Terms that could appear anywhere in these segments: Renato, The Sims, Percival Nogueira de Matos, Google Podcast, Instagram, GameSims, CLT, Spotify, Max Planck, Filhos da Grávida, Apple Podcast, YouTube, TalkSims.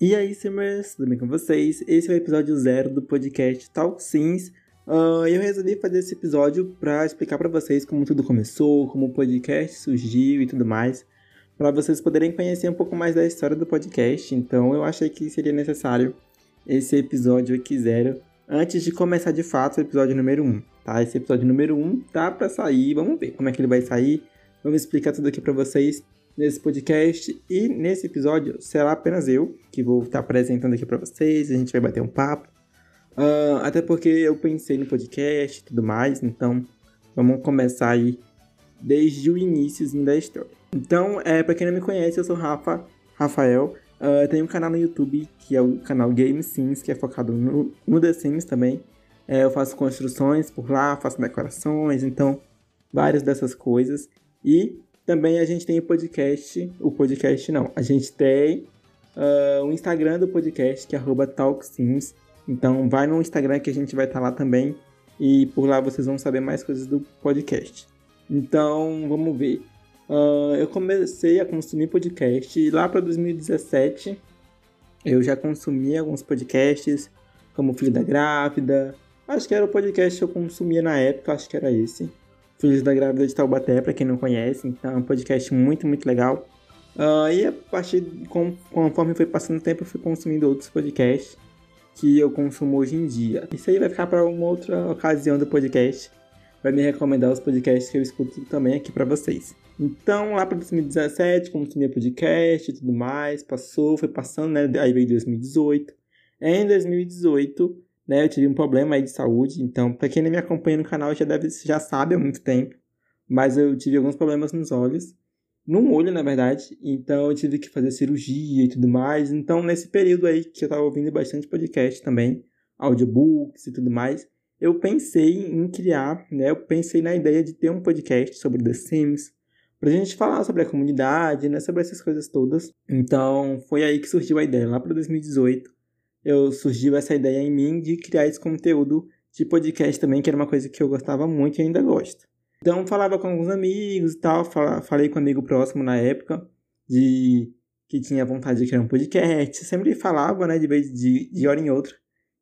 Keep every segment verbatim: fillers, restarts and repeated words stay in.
E aí, Simmers, tudo bem com vocês? Esse é o episódio zero do podcast TalkSims. Uh, eu resolvi fazer esse episódio para explicar para vocês como tudo começou, como o podcast surgiu e tudo mais, para vocês poderem conhecer um pouco mais da história do podcast. Então eu achei que seria necessário esse episódio aqui zero, antes de começar de fato o episódio número um, tá? Esse episódio número um tá para sair, vamos ver como é que ele vai sair. Vamos explicar tudo aqui para vocês nesse podcast, e nesse episódio será apenas eu que vou estar apresentando aqui para vocês. A gente vai bater um papo, uh, até porque eu pensei no podcast e tudo mais, então vamos começar aí desde o iníciozinho da história. Então, é, para quem não me conhece, eu sou Rafa, Rafael, uh, tenho um canal no YouTube que é o canal GameSims, que é focado no, no The Sims também. É, eu faço construções por lá, faço decorações, então várias dessas coisas. E também a gente tem o podcast, o podcast não, a gente tem uh, o Instagram do podcast, que é arroba TalkSims. Então vai no Instagram que a gente vai estar tá lá também, e por lá vocês vão saber mais coisas do podcast. Então vamos ver, uh, eu comecei a consumir podcast e lá para dois mil e dezessete eu já consumi alguns podcasts, como Filhos da Grávida, acho que era o podcast que eu consumia na época, acho que era esse. Filhos da Grávida de Taubaté, para quem não conhece, então é um podcast muito, muito legal. Uh, e a partir, com, conforme foi passando o tempo, eu fui consumindo outros podcasts que eu consumo hoje em dia. Isso aí vai ficar para uma outra ocasião do podcast, vai me recomendar os podcasts que eu escuto também aqui para vocês. Então, lá para dois mil e dezessete, consumi podcast e tudo mais, passou, foi passando, né? Aí veio dois mil e dezoito. Em dois mil e dezoito... né, eu tive um problema aí de saúde, então pra quem não me acompanha no canal já, deve, já sabe há muito tempo, mas eu tive alguns problemas nos olhos, num olho na verdade, então eu tive que fazer cirurgia e tudo mais. Então nesse período aí que eu tava ouvindo bastante podcast também, audiobooks e tudo mais, eu pensei em criar, né, eu pensei na ideia de ter um podcast sobre The Sims, pra gente falar sobre a comunidade, né, sobre essas coisas todas. Então foi aí que surgiu a ideia, lá pra dois mil e dezoito. Eu surgiu essa ideia em mim de criar esse conteúdo de podcast também, que era uma coisa que eu gostava muito e ainda gosto. Então, falava com alguns amigos e tal, fala, falei com um amigo próximo na época, de que tinha vontade de criar um podcast. Sempre falava, né, de vez de, de hora em outra,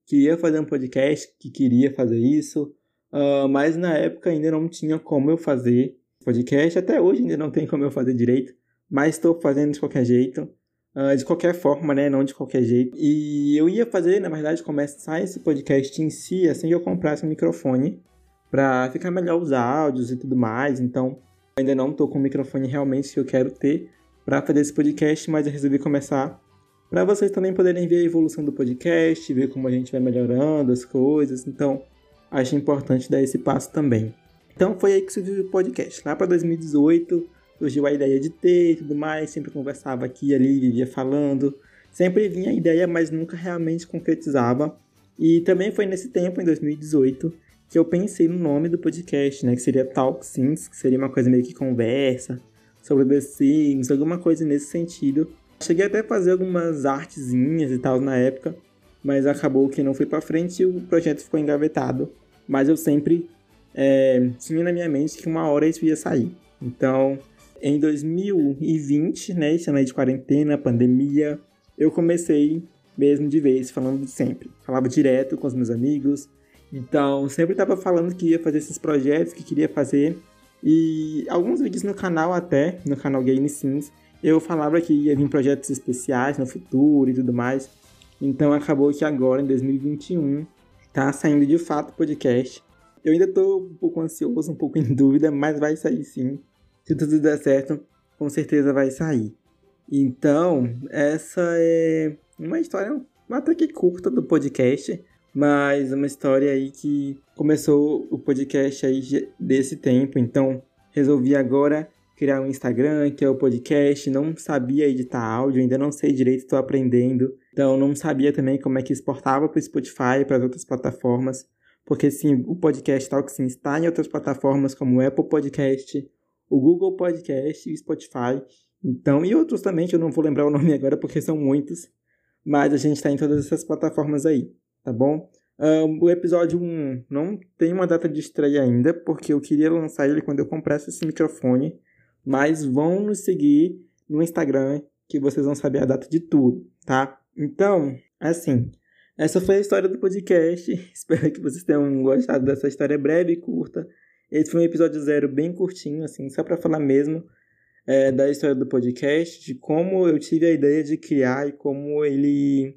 que ia fazer um podcast, que queria fazer isso, uh, mas na época ainda não tinha como eu fazer podcast, até hoje ainda não tem como eu fazer direito, mas estou fazendo de qualquer jeito. Uh, de qualquer forma, né, não de qualquer jeito. E eu ia fazer, na verdade, começar esse podcast em si, assim que eu comprasse um microfone, pra ficar melhor os áudios e tudo mais. Então, ainda não tô com o microfone realmente que eu quero ter pra fazer esse podcast, mas eu resolvi começar, pra vocês também poderem ver a evolução do podcast, ver como a gente vai melhorando as coisas. Então, acho importante dar esse passo também. Então, foi aí que surgiu o podcast, lá pra dois mil e dezoito... surgiu a ideia de ter e tudo mais, sempre conversava aqui e ali, vivia falando. Sempre vinha a ideia, mas nunca realmente concretizava. E também foi nesse tempo, em dois mil e dezoito, que eu pensei no nome do podcast, né? Que seria TalkSims, que seria uma coisa meio que conversa sobre The Sims, alguma coisa nesse sentido. Cheguei até a fazer algumas artezinhas e tal na época, mas acabou que não foi pra frente e o projeto ficou engavetado. Mas eu sempre é, tinha na minha mente que uma hora isso ia sair. Então, em dois mil e vinte, né, esse ano aí de quarentena, pandemia, eu comecei mesmo de vez, falando sempre. Falava direto com os meus amigos, então sempre estava falando que ia fazer esses projetos, que queria fazer. E alguns vídeos no canal até, no canal GameSims, eu falava que ia vir projetos especiais no futuro e tudo mais. Então acabou que agora, em dois mil e vinte e um, tá saindo de fato o podcast. Eu ainda estou um pouco ansioso, um pouco em dúvida, mas vai sair sim. Se tudo der certo, com certeza vai sair. Então, essa é uma história até que curta do podcast, mas uma história aí que começou o podcast aí desse tempo. Então, resolvi agora criar um Instagram, que é o podcast. Não sabia editar áudio, ainda não sei direito, estou aprendendo. Então, não sabia também como é que exportava para o Spotify e para as outras plataformas, porque sim, o podcast TalkSims está em outras plataformas, como o Apple Podcast, o Google Podcast, o Spotify, então, e outros também, que eu não vou lembrar o nome agora, porque são muitos, mas a gente está em todas essas plataformas aí, tá bom? Uh, o episódio um não tem uma data de estreia ainda, porque eu queria lançar ele quando eu comprasse esse microfone, mas vão nos seguir no Instagram, que vocês vão saber a data de tudo, tá? Então, assim, essa foi a história do podcast. Espero que vocês tenham gostado dessa história breve e curta. Esse foi um episódio zero bem curtinho, assim, só pra falar mesmo é, da história do podcast, de como eu tive a ideia de criar e como ele...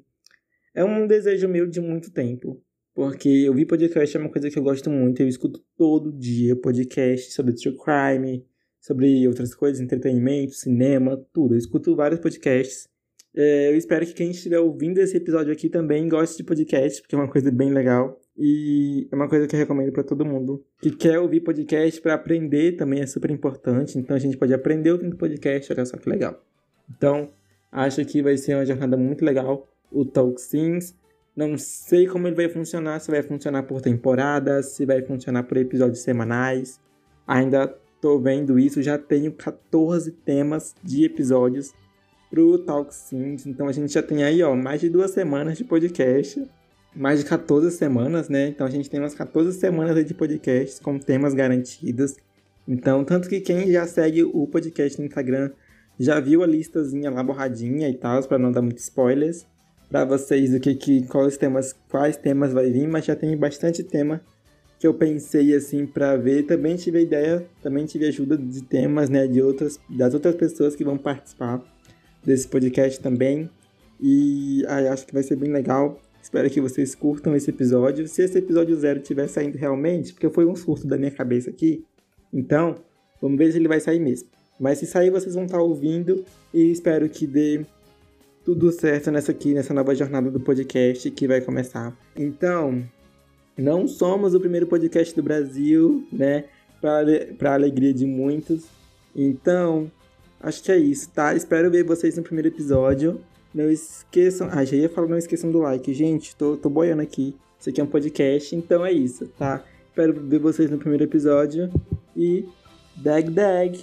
É um desejo meu de muito tempo. Porque eu vi podcast, é uma coisa que eu gosto muito. Eu escuto todo dia podcast sobre true crime, sobre outras coisas, entretenimento, cinema, tudo. Eu escuto vários podcasts. É, eu espero que quem estiver ouvindo esse episódio aqui também goste de podcast, porque é uma coisa bem legal. E é uma coisa que eu recomendo pra todo mundo que quer ouvir podcast pra aprender também, é super importante. Então a gente pode aprender ouvindo podcast, olha só que legal. Então, acho que vai ser uma jornada muito legal. O TalkSims, não sei como ele vai funcionar, se vai funcionar por temporada, se vai funcionar por episódios semanais. Ainda tô vendo isso, já tenho catorze temas de episódios pro TalkSims, então a gente já tem aí, ó, mais de duas semanas de podcast, mais de catorze semanas, né? Então a gente tem umas catorze semanas aí de podcast com temas garantidos. Então, tanto que quem já segue o podcast no Instagram já viu a listazinha lá borradinha e tal, pra não dar muitos spoilers pra vocês do que, que quais temas, quais temas vai vir, mas já tem bastante tema que eu pensei assim pra ver. Também tive ideia, também tive ajuda de temas, né, de outras, das outras pessoas que vão participar desse podcast também. E aí, acho que vai ser bem legal. Espero que vocês curtam esse episódio. Se esse episódio zero estiver saindo realmente, porque foi um surto da minha cabeça aqui, então vamos ver se ele vai sair mesmo. Mas se sair, vocês vão estar ouvindo e espero que dê tudo certo nessa aqui, nessa nova jornada do podcast que vai começar. Então, não somos o primeiro podcast do Brasil, né? Pra, pra alegria de muitos. Então, acho que é isso, tá? Espero ver vocês no primeiro episódio. Não esqueçam... Ah, já ia falar, não esqueçam do like. Gente, tô, tô boiando aqui. Isso aqui é um podcast, então é isso, tá? Espero ver vocês no primeiro episódio. E... Dag, dag!